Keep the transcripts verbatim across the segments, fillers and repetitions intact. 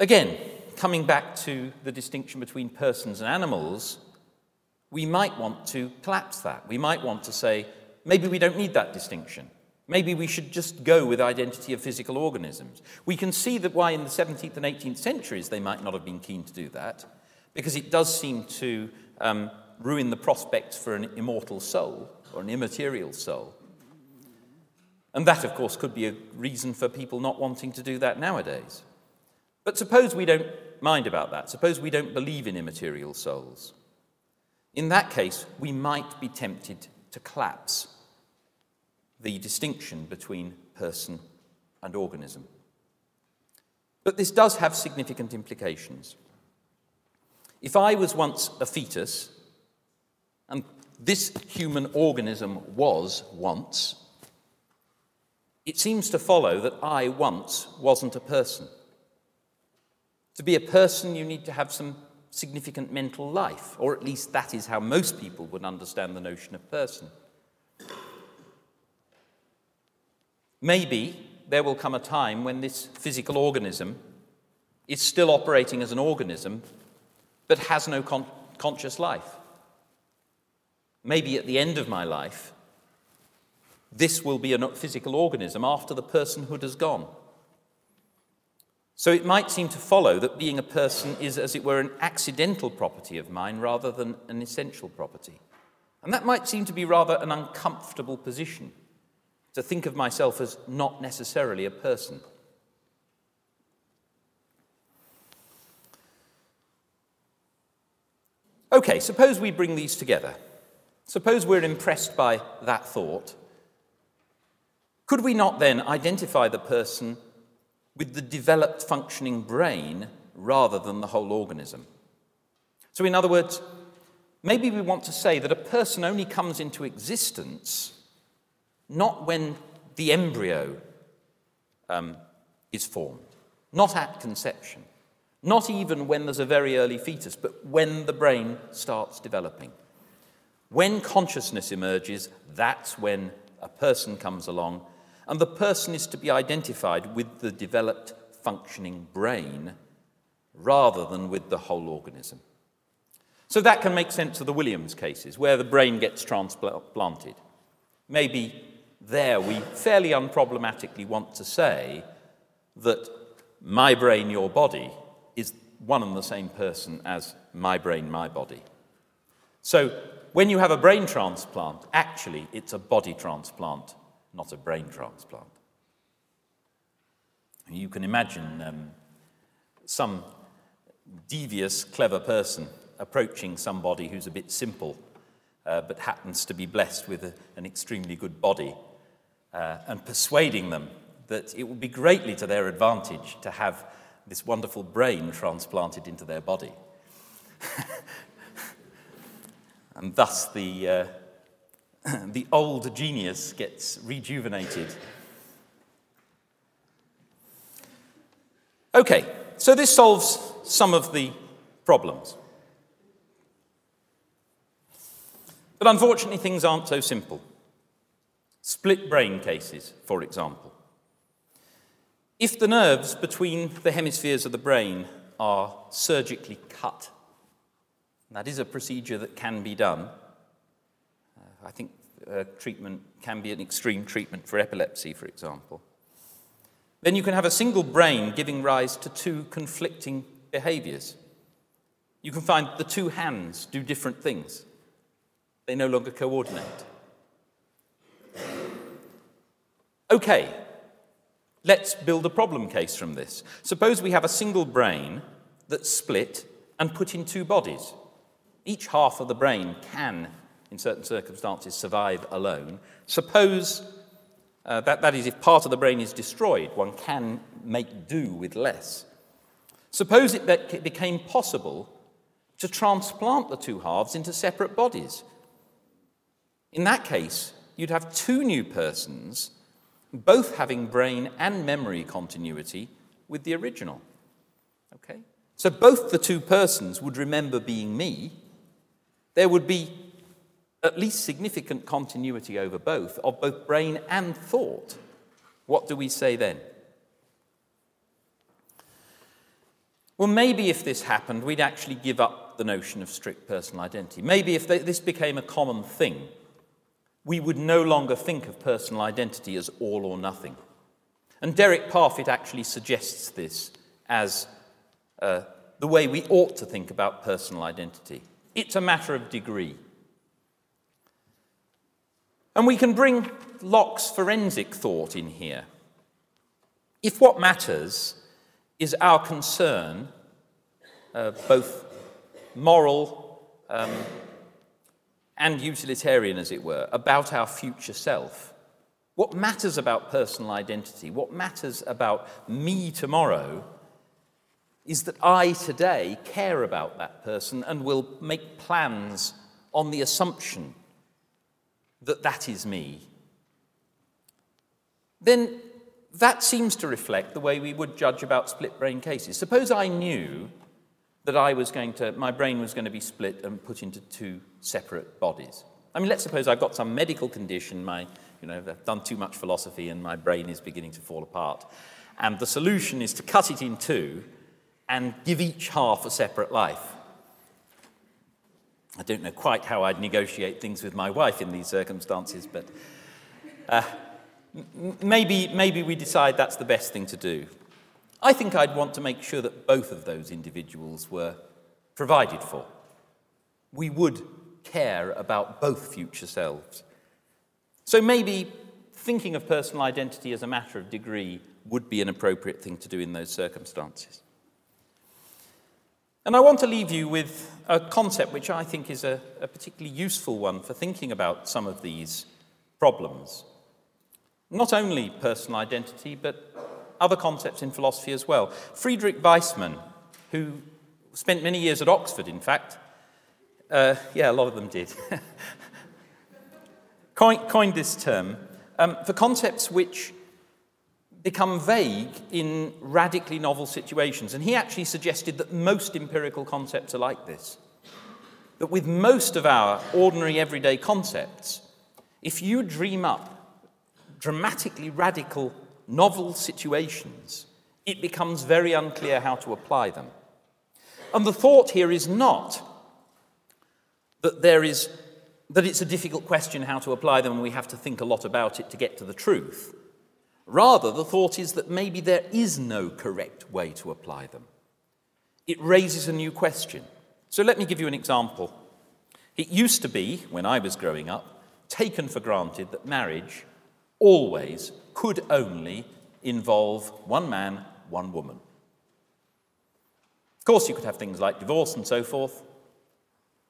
Again, coming back to the distinction between persons and animals, we might want to collapse that. We might want to say, maybe we don't need that distinction. Maybe we should just go with identity of physical organisms. We can see that why in the seventeenth and eighteenth centuries they might not have been keen to do that, because it does seem to um, ruin the prospects for an immortal soul or an immaterial soul. And that, of course, could be a reason for people not wanting to do that nowadays. But suppose we don't mind about that. Suppose we don't believe in immaterial souls. In that case, we might be tempted to collapse the distinction between person and organism. But this does have significant implications. If I was once a fetus, and this human organism was once, it seems to follow that I once wasn't a person. To be a person, you need to have some significant mental life, or at least that is how most people would understand the notion of person. Maybe there will come a time when this physical organism is still operating as an organism but has no con- conscious life. Maybe at the end of my life, this will be a physical organism after the personhood has gone. So it might seem to follow that being a person is, as it were, an accidental property of mine rather than an essential property. And that might seem to be rather an uncomfortable position, to think of myself as not necessarily a person. Okay, suppose we bring these together. Suppose we're impressed by that thought. Could we not then identify the person with the developed functioning brain rather than the whole organism? So in other words, maybe we want to say that a person only comes into existence not when the embryo um, is formed, not at conception, not even when there's a very early fetus, but when the brain starts developing. When consciousness emerges, that's when a person comes along, and the person is to be identified with the developed functioning brain rather than with the whole organism. So that can make sense of the Williams cases, where the brain gets transplanted. Maybe there we fairly unproblematically want to say that my brain, your body, is one and the same person as my brain, my body. So when you have a brain transplant, actually it's a body transplant, not a brain transplant. You can imagine um, some devious, clever person approaching somebody who's a bit simple, uh, but happens to be blessed with a, an extremely good body, uh, and persuading them that it would be greatly to their advantage to have this wonderful brain transplanted into their body. And thus the uh, the old genius gets rejuvenated. Okay, so this solves some of the problems. But unfortunately, things aren't so simple. Split brain cases, for example. If the nerves between the hemispheres of the brain are surgically cut, that is a procedure that can be done. Uh, I think uh, treatment can be an extreme treatment for epilepsy, for example. Then you can have a single brain giving rise to two conflicting behaviors. You can find the two hands do different things. They no longer coordinate. Okay, let's build a problem case from this. Suppose we have a single brain that's split and put in two bodies. Each half of the brain can, in certain circumstances, survive alone. Suppose, uh, that, that is, if part of the brain is destroyed, one can make do with less. Suppose it be- became possible to transplant the two halves into separate bodies. In that case, you'd have two new persons, both having brain and memory continuity with the original. Okay? So both the two persons would remember being me. There would be at least significant continuity over both, of both brain and thought. What do we say then? Well, maybe if this happened, we'd actually give up the notion of strict personal identity. Maybe if they, this became a common thing, we would no longer think of personal identity as all or nothing. And Derek Parfit actually suggests this as uh, the way we ought to think about personal identity. It's a matter of degree. And we can bring Locke's forensic thought in here. If what matters is our concern, uh, both moral um, and utilitarian, as it were, about our future self, what matters about personal identity, what matters about me tomorrow, is that I today care about that person and will make plans on the assumption that that is me, then that seems to reflect the way we would judge about split-brain cases. Suppose I knew that I was going to, my brain was going to be split and put into two separate bodies. I mean, let's suppose I've got some medical condition, my, you know, I've done too much philosophy and my brain is beginning to fall apart. And the solution is to cut it in two and give each half a separate life. I don't know quite how I'd negotiate things with my wife in these circumstances, but uh, maybe, maybe we decide that's the best thing to do. I think I'd want to make sure that both of those individuals were provided for. We would care about both future selves. So maybe thinking of personal identity as a matter of degree would be an appropriate thing to do in those circumstances. And I want to leave you with a concept which I think is a, a particularly useful one for thinking about some of these problems. Not only personal identity, but other concepts in philosophy as well. Friedrich Weissmann, who spent many years at Oxford, in fact, uh, yeah, a lot of them did, coined, coined this term um, for concepts which become vague in radically novel situations. And he actually suggested that most empirical concepts are like this. That with most of our ordinary everyday concepts, if you dream up dramatically radical novel situations, it becomes very unclear how to apply them. And the thought here is not that there is that it's a difficult question how to apply them and we have to think a lot about it to get to the truth. Rather, the thought is that maybe there is no correct way to apply them. It raises a new question. So let me give you an example. It used to be, when I was growing up, taken for granted that marriage always could only involve one man, one woman. Of course, you could have things like divorce and so forth,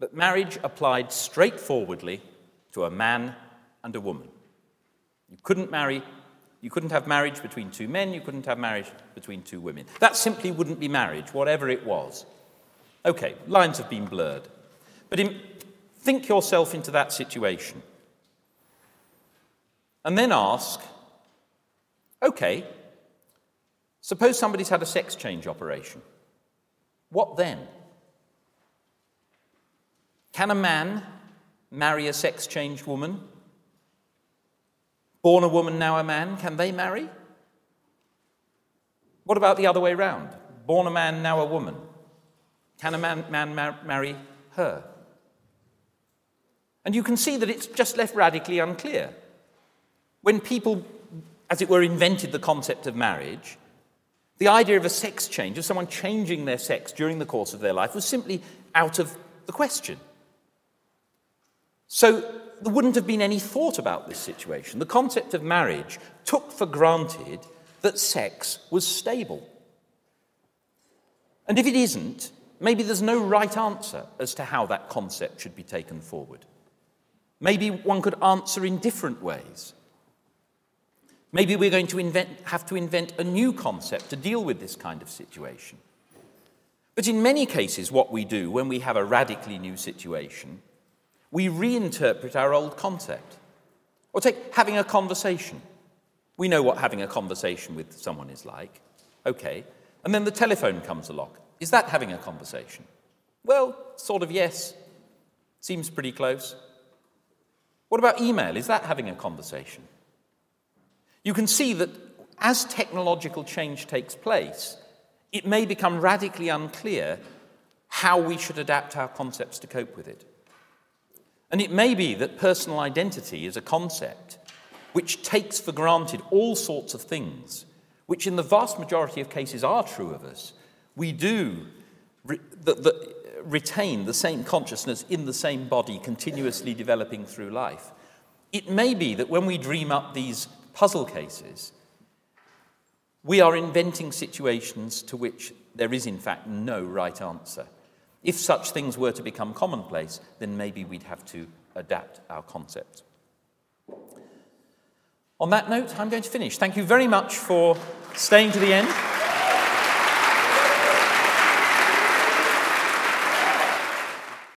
but marriage applied straightforwardly to a man and a woman. You couldn't marry You couldn't have marriage between two men, you couldn't have marriage between two women. That simply wouldn't be marriage, whatever it was. Okay, lines have been blurred. But in, think yourself into that situation. And then ask, okay, suppose somebody's had a sex change operation. What then? Can a man marry a sex changed woman? Born a woman, now a man, can they marry? What about the other way round? Born a man, now a woman. Can a man, man mar- marry her? And you can see that it's just left radically unclear. When people, as it were, invented the concept of marriage, the idea of a sex change, of someone changing their sex during the course of their life, was simply out of the question. So there wouldn't have been any thought about this situation. The concept of marriage took for granted that sex was stable. And if it isn't, maybe there's no right answer as to how that concept should be taken forward. Maybe one could answer in different ways. Maybe we're going to invent, have to invent a new concept to deal with this kind of situation. But in many cases, what we do when we have a radically new situation, we reinterpret our old concept. Or take having a conversation. We know what having a conversation with someone is like. Okay. And then the telephone comes along. Is that having a conversation? Well, sort of yes. Seems pretty close. What about email? Is that having a conversation? You can see that as technological change takes place, it may become radically unclear how we should adapt our concepts to cope with it. And it may be that personal identity is a concept which takes for granted all sorts of things, which in the vast majority of cases are true of us. We do re- the, the, retain the same consciousness in the same body, continuously developing through life. It may be that when we dream up these puzzle cases, we are inventing situations to which there is in fact no right answer. If such things were to become commonplace, then maybe we'd have to adapt our concepts. On that note, I'm going to finish. Thank you very much for staying to the end.